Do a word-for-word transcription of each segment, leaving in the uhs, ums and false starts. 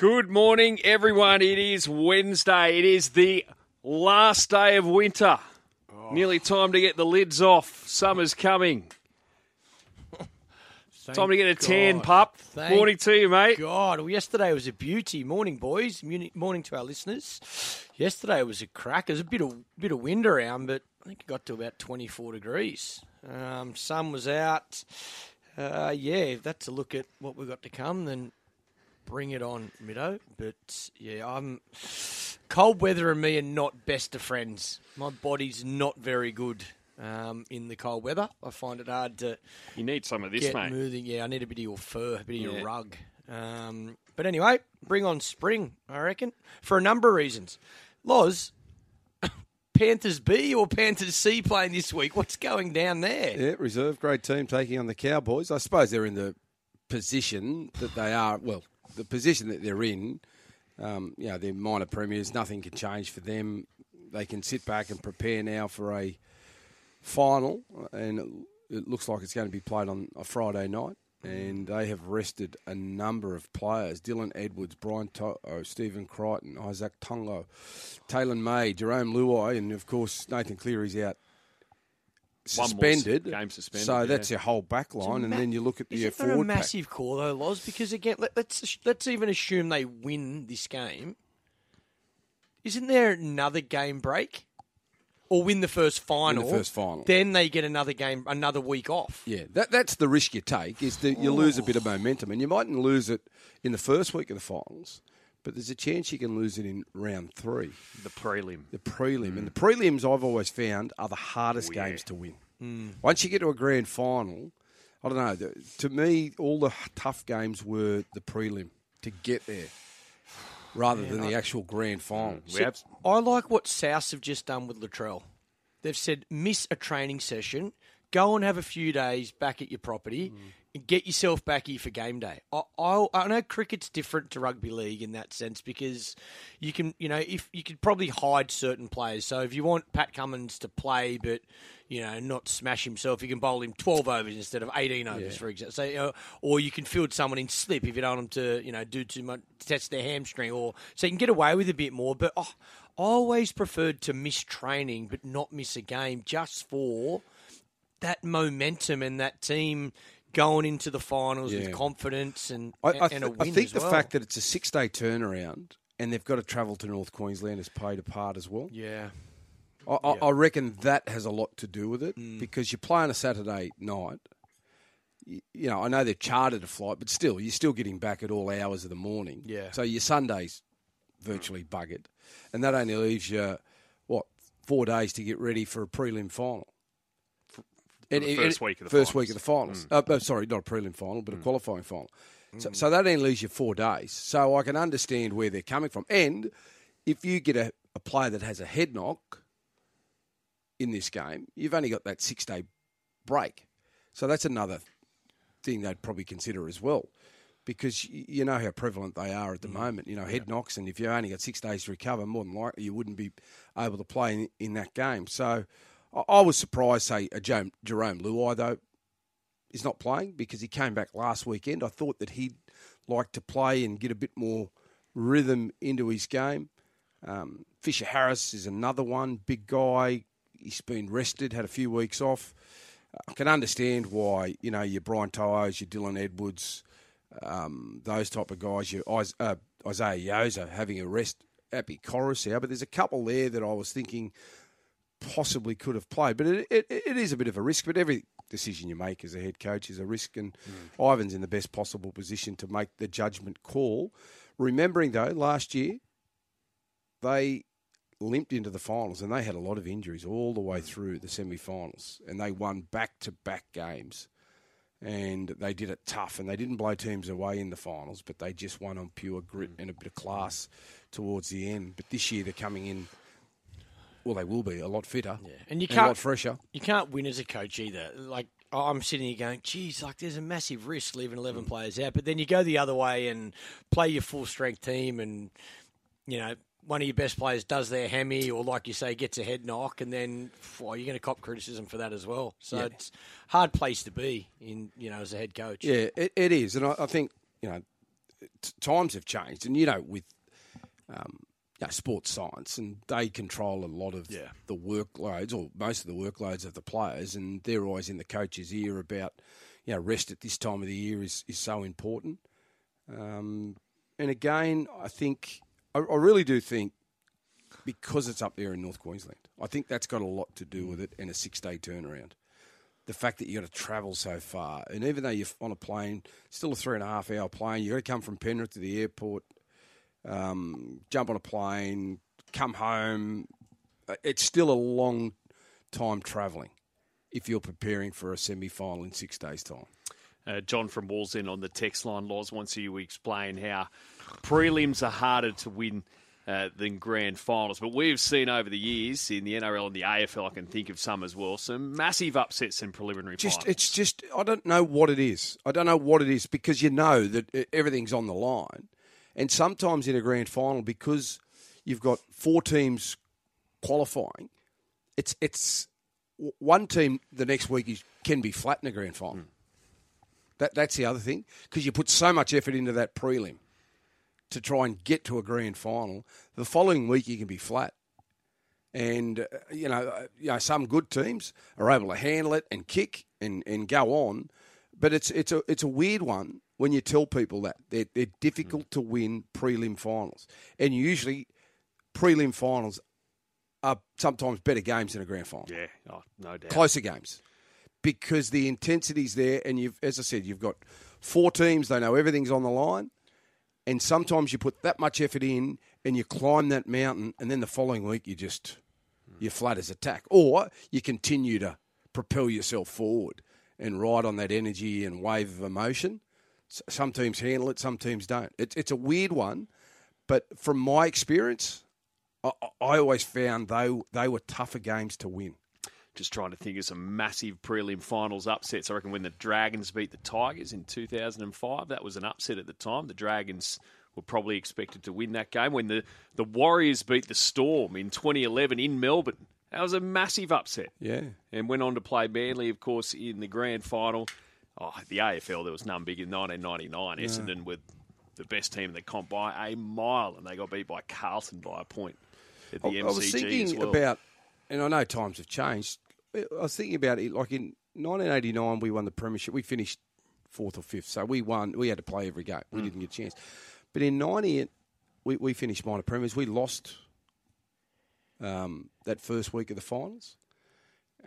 Good morning, everyone. It is Wednesday. It is the last day of winter. Oh. Nearly time to get the lids off. Summer's coming. Time to get a tan, pup. Thank morning to you, mate. God, well, yesterday was a beauty. Morning, boys. Morning to our listeners. Yesterday was a crack. There was a bit of bit of wind around, but I think it got to about twenty-four degrees. Um, sun was out. Uh, yeah, if that's a look at what we've got to come, then bring it on, Middo. But yeah, I'm cold weather and me are not best of friends. My body's not very good. Um, in the cold weather, I find it hard to. You need some of this, get mate. Moving. Yeah, I need a bit of your fur, a bit yeah. of your rug. Um, but anyway, bring on spring, I reckon, for a number of reasons. Loz, Panthers B or Panthers C playing this week? What's going down there? Yeah, reserve grade team taking on the Cowboys. I suppose they're in the position that they are. Well, the position that they're in. Um, you know, they're minor premiers. Nothing can change for them. They can sit back and prepare now for a final, and it looks like it's going to be played on a Friday night, and they have rested a number of players. Dylan Edwards, Brian To'o, Stephen Crichton, Isaac Tongo, Taylon May, Jerome Luai, and, of course, Nathan Cleary's out suspended. One more game suspended. So yeah. That's your whole back line, and ma- then you look at the forward pack. Isn't that a massive pack. Call, though, Loz? Because, again, let, let's let's even assume they win this game. Isn't there another game break? Or win the first final. Win the first final. Then they get another game, another week off. Yeah, that that's the risk you take, is that you oh. lose a bit of momentum. And you mightn't lose it in the first week of the finals, but there's a chance you can lose it in round three. The prelim. The prelim. Mm. And the prelims, I've always found, are the hardest oh, yeah. games to win. Mm. Once you get to a grand final, I don't know. The, to me, all the tough games were the prelim to get there. Rather Man, than the I, actual grand final. So have... I like what Souths have just done with Latrell. They've said, miss a training session, go and have a few days back at your property, mm. and get yourself back here for game day. I, I, I know cricket's different to rugby league in that sense, because you can, you know, if you could probably hide certain players. So if you want Pat Cummins to play, but you know, not smash himself, you can bowl him twelve overs instead of eighteen overs, yeah. for example. So, you know, or you can field someone in slip if you don't want them to, you know, do too much, test their hamstring, or so you can get away with a bit more. But oh, I always preferred to miss training, but not miss a game, just for that momentum and that team going into the finals yeah. with confidence and, I, I and a win. I think as the well. fact that it's a six-day turnaround and they've got to travel to North Queensland has played a part as well. Yeah. I, yeah. I reckon that has a lot to do with it, mm. because you play on a Saturday night. You, you know, I know they've chartered a flight, but still, you're still getting back at all hours of the morning. Yeah. So your Sunday's virtually buggered. And that only leaves you, what, four days to get ready for a prelim final. And, the first week of the first finals. First week of the finals. Mm. Uh, sorry, not a prelim final, but mm. a qualifying final. Mm. So, so that only leaves you four days. So I can understand where they're coming from. And if you get a, a player that has a head knock in this game, you've only got that six-day break. So that's another thing they'd probably consider as well, because you know how prevalent they are at the mm. moment. You know, head yeah. knocks, and if you only got six days to recover, more than likely you wouldn't be able to play in, in that game. So I was surprised, say, a Jerome Luai, though, is not playing, because he came back last weekend. I thought that he'd like to play and get a bit more rhythm into his game. Um, Fisher Harris is another one, big guy. He's been rested, had a few weeks off. I can understand why, you know, your Brian To'os, your Dylan Edwards, um, those type of guys, your uh, Isaiah Yoza having a rest, Appy Coruscant. But there's a couple there that I was thinking possibly could have played, but it, it it is a bit of a risk. But every decision you make as a head coach is a risk, and mm. Ivan's in the best possible position to make the judgment call. Remembering though, last year they limped into the finals, and they had a lot of injuries all the way through the semi-finals, and they won back-to-back games, and they did it tough, and they didn't blow teams away in the finals, but they just won on pure grit mm. and a bit of class towards the end. But this year they're coming in. Well, they will be a lot fitter yeah. and, you can't, and a lot fresher. You can't win as a coach either. Like, I'm sitting here going, geez, like there's a massive risk leaving eleven mm. players out. But then you go the other way and play your full-strength team, and, you know, one of your best players does their hammy, or like you say, gets a head knock, and then well, you're going to cop criticism for that as well. So yeah. it's a hard place to be in, you know, as a head coach. Yeah, it, it is. And I, I think, you know, t- times have changed, and you know, with um, you know, sports science, and they control a lot of yeah. the workloads, or most of the workloads of the players, and they're always in the coach's ear about, you know, rest at this time of the year is, is so important. Um, and again, I think I, I really do think because it's up there in North Queensland, I think that's got a lot to do with it, and a six-day turnaround. The fact that you've got to travel so far, and even though you're on a plane, still a three-and-a-half-hour plane, you've got to come from Penrith to the airport, um, jump on a plane, come home. It's still a long time travelling if you're preparing for a semi-final in six days' time. Uh, John from Walls in on the text line, Laws, wants you to explain how prelims are harder to win Uh, than grand finals. But we've seen over the years in the N R L and the A F L, I can think of some as well, some massive upsets in preliminary just, finals. It's just, I don't know what it is. I don't know what it is because you know that everything's on the line. And sometimes in a grand final, because you've got four teams qualifying, it's it's one team the next week is, can be flat in a grand final. Mm. That That's the other thing, because you put so much effort into that prelim to try and get to a grand final, the following week you can be flat. And, uh, you know, uh, you know, some good teams are able to handle it and kick and, and go on. But it's it's a it's a weird one when you tell people that. They're, they're difficult mm. to win prelim finals. And usually prelim finals are sometimes better games than a grand final. Yeah, oh, no doubt. Closer games. Because the intensity's there, and you've, as I said, you've got four teams, they know everything's on the line. And sometimes you put that much effort in and you climb that mountain, and then the following week you just, you're flat as a tack. Or you continue to propel yourself forward and ride on that energy and wave of emotion. Some teams handle it, some teams don't. It, it's a weird one, but from my experience, I, I always found they, they were tougher games to win. Just trying to think of some massive prelim finals upsets. I reckon when the Dragons beat the Tigers in two thousand five, that was an upset at the time. The Dragons were probably expected to win that game. When the, the Warriors beat the Storm in twenty eleven in Melbourne, that was a massive upset. Yeah. And went on to play Manly, of course, in the grand final. Oh, the A F L, there was none big in nineteen ninety-nine. Yeah. Essendon were the best team in the comp by a mile, and they got beat by Carlton by a point at the I, M C G. I was thinking as well. about... And I know times have changed. I was thinking about it, like in nineteen eighty-nine, we won the premiership. We finished fourth or fifth, so we won. We had to play every game. We mm. didn't get a chance. But in ninety, we, we finished minor premiers. We lost um, that first week of the finals.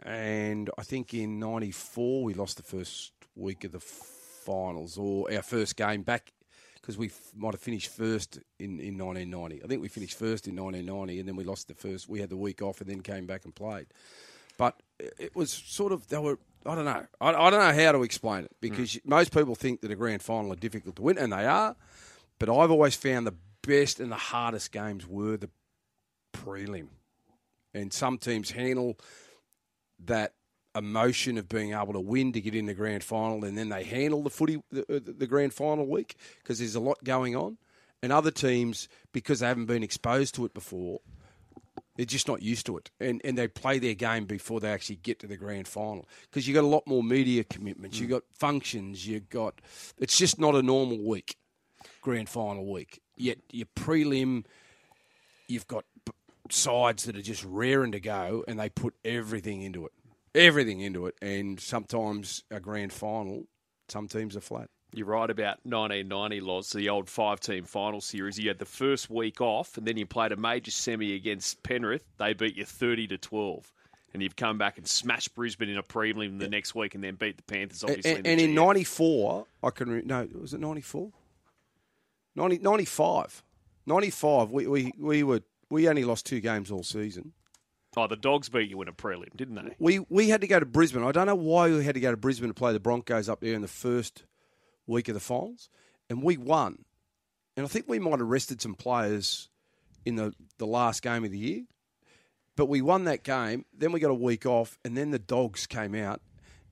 And I think in ninety-four, we lost the first week of the finals, or our first game back, because we f- might have finished first in, in nineteen ninety. I think we finished first in nineteen ninety, and then we lost the first. We had the week off and then came back and played. But it was sort of, they were, I don't know. I, I don't know how to explain it, because mm. most people think that a grand final are difficult to win, and they are. But I've always found the best and the hardest games were the prelim. And some teams handle that emotion of being able to win to get in the grand final, and then they handle the footy the, the grand final week because there's a lot going on, and other teams, because they haven't been exposed to it before, they're just not used to it, and and they play their game before they actually get to the grand final, because you got a lot more media commitments, mm. you got functions, you got, it's just not a normal week, grand final week. Yet your prelim, you've got sides that are just raring to go, and they put everything into it. Everything into it, and sometimes a grand final, some teams are flat. You're right about nineteen ninety, Loz, the old five-team final series. You had the first week off, and then you played a major semi against Penrith. They beat you thirty to twelve, and you've come back and smashed Brisbane in a prelim the yeah. next week, and then beat the Panthers, obviously. And, and, in, the and in ninety-four, I can re- no, was it ninety-four? ninety, ninety-five. ninety-five. We we we were we only lost two games all season. Oh, the Dogs beat you in a prelim, didn't they? We we had to go to Brisbane. I don't know why we had to go to Brisbane to play the Broncos up there in the first week of the finals. And we won. And I think we might have rested some players in the, the last game of the year. But we won that game. Then we got a week off. And then the Dogs came out.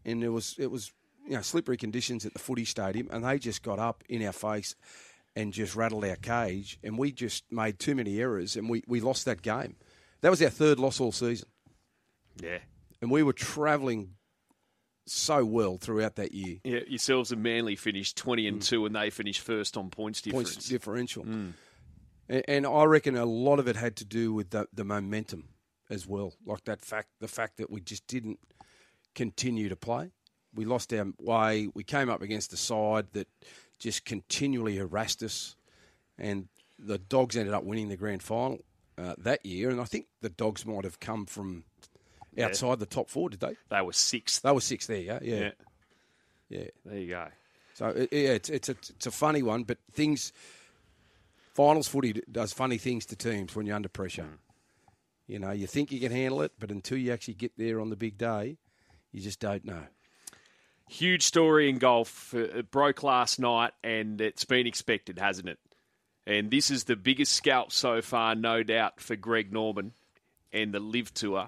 And it was, it was you know, slippery conditions at the footy stadium. And they just got up in our face and just rattled our cage. And we just made too many errors. And we, we lost that game. That was our third loss all season. Yeah. And we were travelling so well throughout that year. Yeah, yourselves and Manly finished twenty and mm. two, and they finished first on points difference. Points differential, mm. and, and I reckon a lot of it had to do with the, the momentum as well. Like that fact, the fact that we just didn't continue to play. We lost our way. We came up against a side that just continually harassed us, and the Dogs ended up winning the grand final uh, that year. And I think the Dogs might have come from outside yeah. the top four, did they? They were sixth. They were sixth. There you go. Yeah, yeah. yeah. There you go. So it, yeah, it's it's a it's a funny one, but things finals footy does funny things to teams when you're under pressure. Mm. You know, you think you can handle it, but until you actually get there on the big day, you just don't know. Huge story in golf. It broke last night, and it's been expected, hasn't it? And this is the biggest scalp so far, no doubt, for Greg Norman and the Live Tour.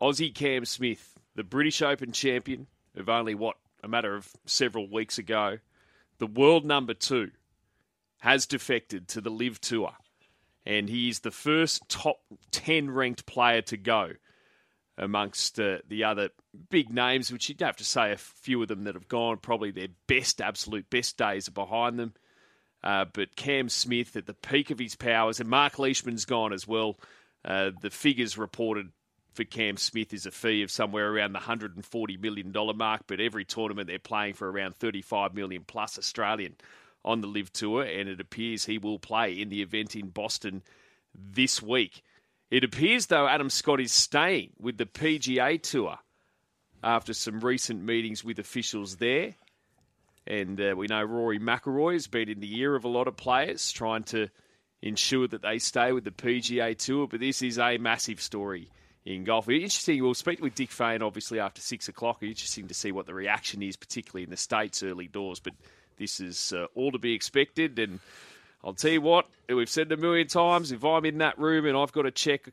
Aussie Cam Smith, the British Open champion of only, what, a matter of several weeks ago, the world number two, has defected to the Live Tour. And he is the first top ten ranked player to go amongst uh, the other big names, which you'd have to say a few of them that have gone, probably their best, absolute best days are behind them. Uh, but Cam Smith at the peak of his powers, and Mark Leishman's gone as well. Uh, the figures reported for Cam Smith is a fee of somewhere around the one hundred forty million dollars mark, but every tournament they're playing for around thirty-five million dollars plus Australian on the Live Tour, and it appears he will play in the event in Boston this week. It appears, though, Adam Scott is staying with the P G A Tour after some recent meetings with officials there. And uh, we know Rory McIlroy has been in the ear of a lot of players trying to ensure that they stay with the P G A Tour. But this is a massive story in golf. Interesting. We'll speak with Dick Fane, obviously, after six o'clock. Interesting to see what the reaction is, particularly in the States early doors. But this is uh, all to be expected. And I'll tell you what, we've said it a million times, if I'm in that room and I've got a cheque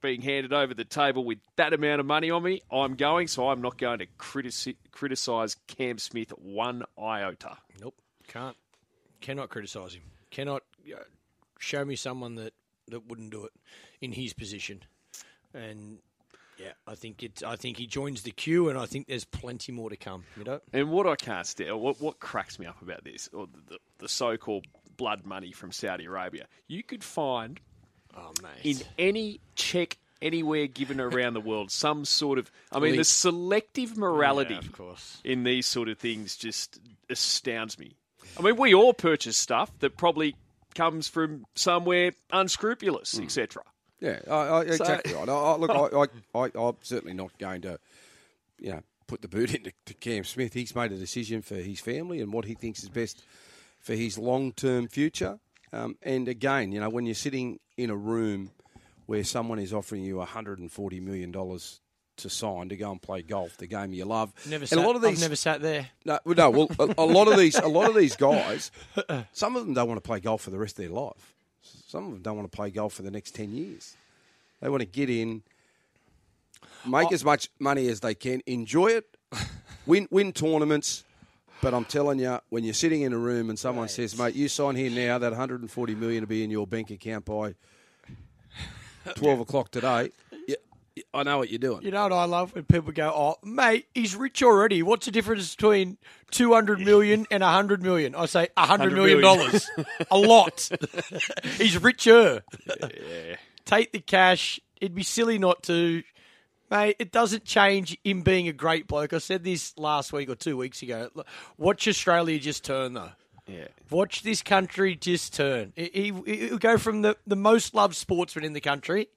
being handed over the table with that amount of money on me, I'm going, so I'm not going to critici- criticise Cam Smith one iota. Nope, can't. Cannot criticise him. Cannot uh, show me someone that, that wouldn't do it in his position. And yeah, I think it's. I think he joins the queue, and I think there's plenty more to come. You know. And what I can't stand, what what cracks me up about this, or the, the so-called blood money from Saudi Arabia, you could find oh, in any check anywhere given around the world some sort of. I mean, the selective morality yeah, of course. in these sort of things just astounds me. I mean, we all purchase stuff that probably comes from somewhere unscrupulous, mm. et cetera. Yeah, I, I, exactly so, right. I, I, look, I, I, I, I'm certainly not going to, you know, put the boot into to Cam Smith. He's made a decision for his family and what he thinks is best for his long-term future. Um, and again, you know, when you're sitting in a room where someone is offering you one hundred forty million dollars to sign to go and play golf, the game you love, never. And sat, a lot of these, I've never sat there. No, no. Well, a, a lot of these, a lot of these guys, some of them don't want to play golf for the rest of their life. Some of them don't want to play golf for the next ten years. They want to get in, make oh. as much money as they can, enjoy it, win win tournaments. But I'm telling you, when you're sitting in a room and someone right. says, mate, you sign here now, that one hundred forty million dollars will be in your bank account by twelve o'clock today. Yeah, I know what you're doing. You know what I love? When people go, oh, mate, he's rich already. What's the difference between two hundred million dollars and one hundred million dollars? I say one hundred million dollars. A lot. He's richer. Yeah. Take the cash. It'd be silly not to. Mate, it doesn't change him being a great bloke. I said this last week or two weeks ago. Watch Australia just turn, though. Yeah. Watch this country just turn. It'll go from the, the most loved sportsman in the country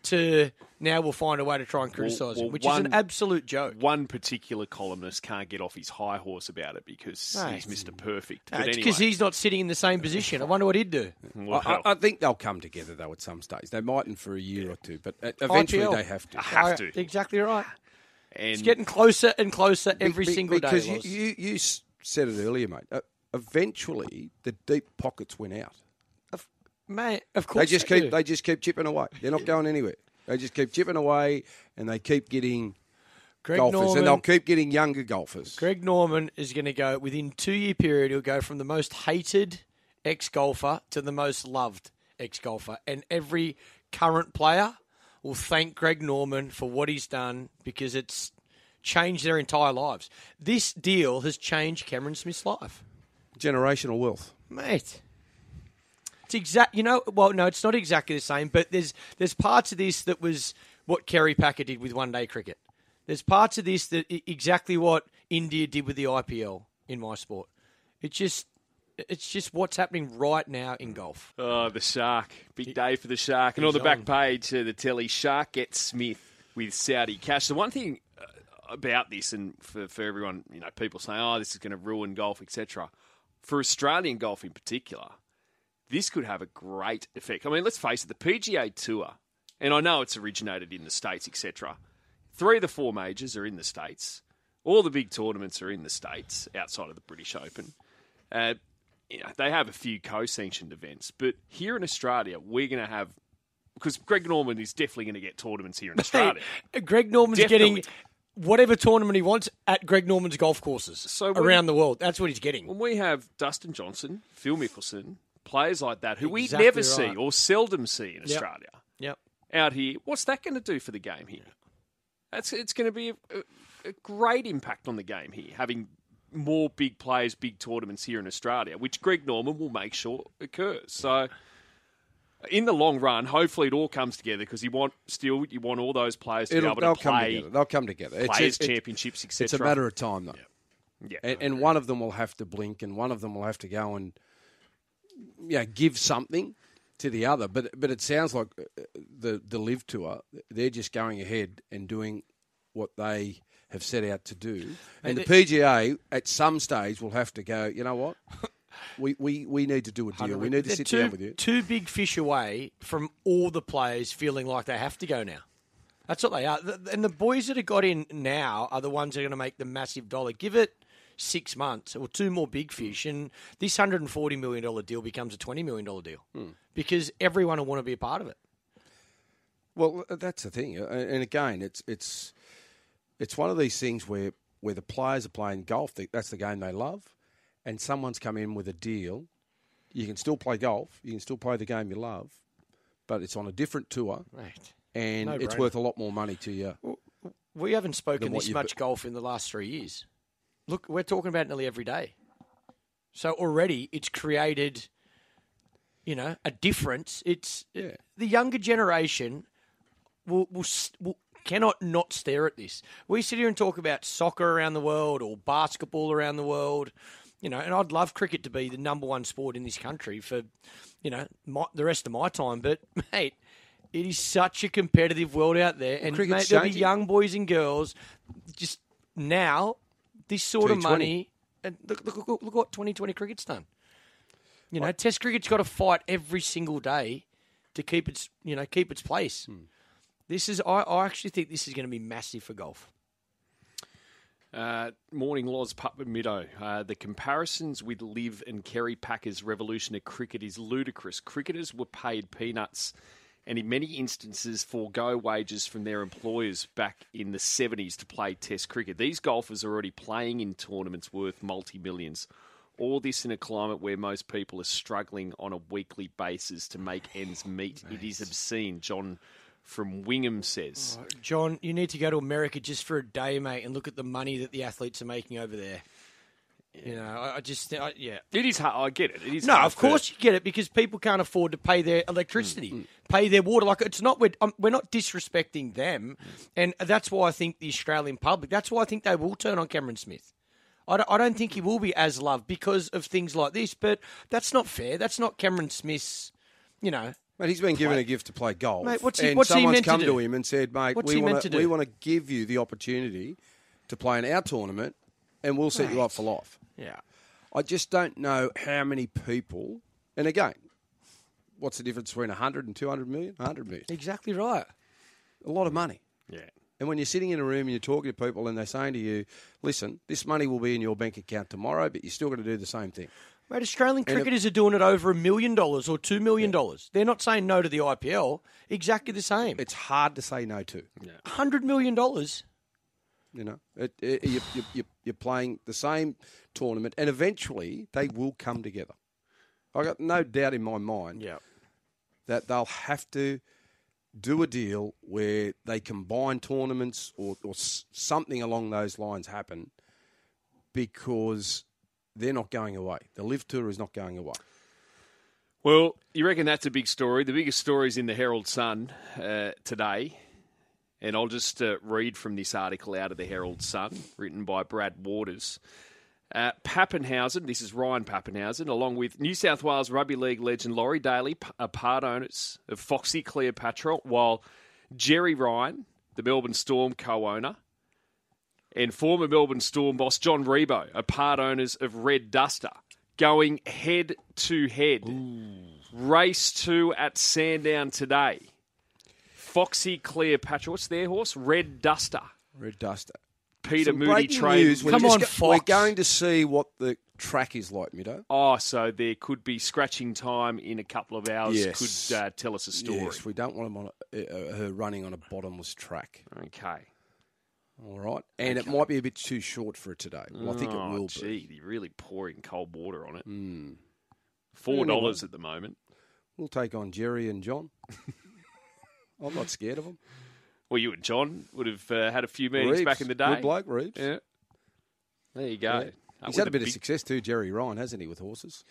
to now we'll find a way to try and criticise well, well, him, which one, is an absolute joke. One particular columnist can't get off his high horse about it because mate, he's Mister Perfect. But no, it's because anyway. he's not sitting in the same position. I wonder what he'd do. Well, I, I think they'll come together, though, at some stage. They mightn't for a year yeah. or two, but eventually I P L. They have to. Have to. Exactly right. And it's getting closer and closer every be, be, single because day. Because you, you, you said it earlier, mate. Uh, eventually, the deep pockets went out. Mate, of course they just they keep do. they just keep chipping away. They're not going anywhere. They just keep chipping away, and they keep getting Greg golfers, Norman, and they'll keep getting younger golfers. Greg Norman is going to go within two year period. He'll go from the most hated ex golfer to the most loved ex golfer, and every current player will thank Greg Norman for what he's done because it's changed their entire lives. This deal has changed Cameron Smith's life. Generational wealth. Mate. It's exact. You know, well, no, it's not exactly the same, but there's there's parts of this that was what Kerry Packer did with one-day cricket. There's parts of this that exactly what India did with the I P L in my sport. It's just it's just what's happening right now in golf. Oh, the shark. Big day for the shark. And on the back page of the telly, shark gets Smith with Saudi cash. The one thing about this, and for, for everyone, you know, people say, oh, this is going to ruin golf, et cetera. For Australian golf in particular, this could have a great effect. I mean, let's face it, the P G A Tour, and I know it's originated in the States, et cetera. Three of the four majors are in the States. All the big tournaments are in the States outside of the British Open. Uh, you know, they have a few co-sanctioned events, but here in Australia, we're going to have, because Greg Norman is definitely going to get tournaments here in Australia. Greg Norman's definitely. Getting whatever tournament he wants at Greg Norman's golf courses so around the world. That's what he's getting. When we have Dustin Johnson, Phil Mickelson, players like that who exactly we never right. see or seldom see in Australia. Yep. Yep. Out here, what's that going to do for the game here? That's it's going to be a, a great impact on the game here, having more big players, big tournaments here in Australia, which Greg Norman will make sure occurs. So, in the long run, hopefully it all comes together because you want still you want all those players to It'll, be able to play. Come together. They'll come together. Players it's, it's, championships, et cetera. It's a matter of time, though. Yeah. Yeah. And, and one of them will have to blink, and one of them will have to go and yeah, give something to the other. But but it sounds like the, the Live Tour, they're just going ahead and doing what they have set out to do. And, and the P G A, at some stage, will have to go, you know what? We we, we need to do a deal. We need to sit two, down with you. Two big fish away from all the players feeling like they have to go now. That's what they are. And the boys that have got in now are the ones that are going to make the massive dollar. Give it six months or two more big fish, and this one hundred forty million dollars deal becomes a twenty million dollars deal mm. because everyone will want to be a part of it. Well, that's the thing. And again, it's it's it's one of these things where, where the players are playing golf. That's the game they love. And someone's come in with a deal. You can still play golf. You can still play the game you love, but it's on a different tour. Right. And no it's brainer. Worth a lot more money to you. We haven't spoken this much be- golf in the last three years. Look, we're talking about it nearly every day. So already it's created, you know, a difference. It's yeah. The younger generation will, will, will cannot not stare at this. We sit here and talk about soccer around the world or basketball around the world, you know, and I'd love cricket to be the number one sport in this country for, you know, my, the rest of my time. But, mate, it is such a competitive world out there. And, well, mate, there'll be young boys and girls just now – this sort of money, and look, look, look, look what twenty twenty cricket's done. You know, like, Test cricket's got to fight every single day to keep its, you know, keep its place. Hmm. This is, I, I actually think this is going to be massive for golf. Uh, morning, Loz Pup and Middo. Uh, the comparisons with Liv and Kerry Packer's revolution of cricket is ludicrous. Cricketers were paid peanuts, and in many instances forego wages from their employers back in the seventies to play Test cricket. These golfers are already playing in tournaments worth multi-millions. All this in a climate where most people are struggling on a weekly basis to make ends meet. Mate. It is obscene, John from Wingham says. Right, John, you need to go to America just for a day, mate, and look at the money that the athletes are making over there. You know, I just, I, yeah. It is hard. I get it. It is no, hard of course for... you get it because people can't afford to pay their electricity, mm. pay their water. Like, it's not, we're, um, we're not disrespecting them. And that's why I think the Australian public, that's why I think they will turn on Cameron Smith. I don't, I don't think he will be as loved because of things like this, but that's not fair. That's not Cameron Smith's, you know. Mate, he's been play. given a gift to play golf. Mate, what's he, and what's someone's he meant come to, do? to him and said, mate, what's we want to give you the opportunity to play in our tournament and we'll set right. you up for life. Yeah. I just don't know how many people, and again, what's the difference between one hundred and two hundred million? one hundred million. Exactly right. A lot of money. Yeah. And when you're sitting in a room and you're talking to people and they're saying to you, listen, this money will be in your bank account tomorrow, but you're still going to do the same thing. Mate, Australian cricketers it, are doing it over a million dollars or two million dollars. Yeah. They're not saying no to the I P L. Exactly the same. It's hard to say no to. Yeah. one hundred million dollars. You know, it, it, you, you, you're playing the same tournament, and eventually they will come together. I got no doubt in my mind yep. that they'll have to do a deal where they combine tournaments or, or something along those lines happen, because they're not going away. The Live Tour is not going away. Well, you reckon that's a big story. The biggest story is in the Herald Sun uh, today. And I'll just uh, read from this article out of the Herald Sun, written by Brad Waters. Uh, Pappenhausen, this is Ryan Pappenhausen, along with New South Wales Rugby League legend Laurie Daly, are part owners of Foxy Cleopatra, while Jerry Ryan, the Melbourne Storm co-owner, and former Melbourne Storm boss John Rebo are part owners of Red Duster, going head-to-head. Ooh. Race two at Sandown today. Foxy Cleopatra, what's their horse? Red Duster. Red Duster. Peter Some Moody trains. Come on, go- Fox. We're going to see what the track is like, Middo. Oh, so there could be scratching time in a couple of hours. Yes. Could uh, tell us a story. Yes, we don't want him on a, uh, her running on a bottomless track. Okay. All right. And okay. It might be a bit too short for it today. Well, oh, I think it will gee, be. Gee, you're really pouring cold water on it. Mm. four dollars anyway, at the moment. We'll take on Jerry and John. I'm not scared of them. Well, you and John would have uh, had a few meetings Reeves. back in the day. Good bloke, Reeves. Yeah. There you go. Yeah. He's had a bit big... of success too, Jerry Ryan, hasn't he, with horses?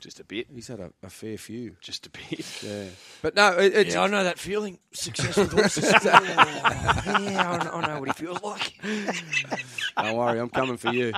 Just a bit. He's had a, a fair few. Just a bit. Yeah. But no, it, it's... Yeah, I know that feeling. Success with horses. yeah, I know what he feels like. Don't worry, I'm coming for you.